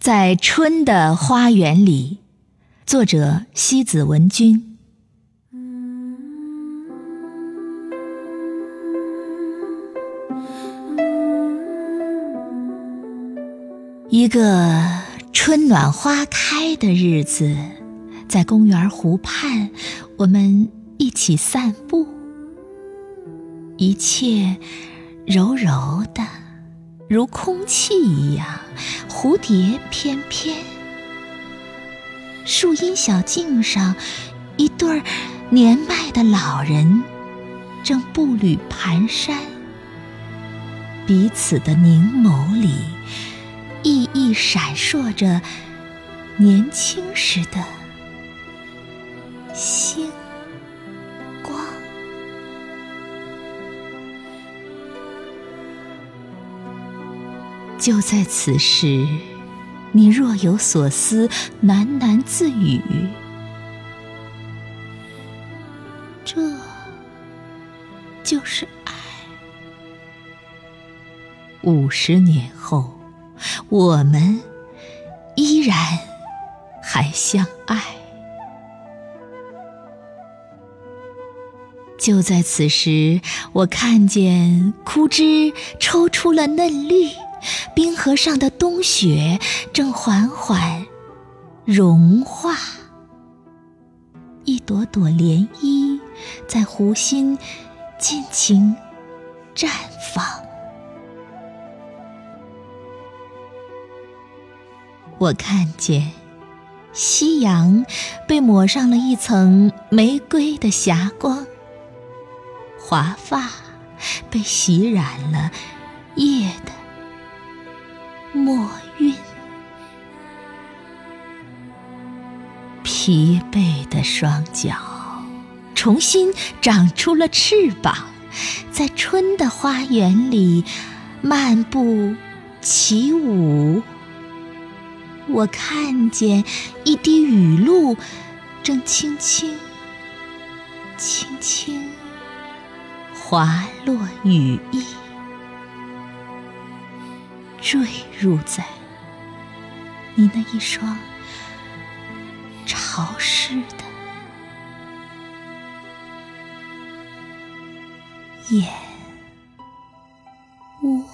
在春的花园里，作者西子文君。一个春暖花开的日子，在公园湖畔，我们一起散步，一切柔柔的，如空气一样，蝴蝶翩翩。树荫小径上，一对年迈的老人正步履蹒跚，彼此的凝眸里熠熠闪烁着年轻时的星光。就在此时，你若有所思，喃喃自语，这就是爱。50年后，我们依然还相爱。就在此时，我看见枯枝抽出了嫩绿，冰河上的冬雪正缓缓融化，一朵朵涟漪在湖心尽情绽放。我看见夕阳被抹上了一层玫瑰的霞光，华发被洗染了夜的墨韵。疲惫的双脚重新长出了翅膀，在春的花园里漫步起舞。我看见一滴雨露正轻轻轻轻滑落羽翼，坠入在你那一双潮湿的眼窝。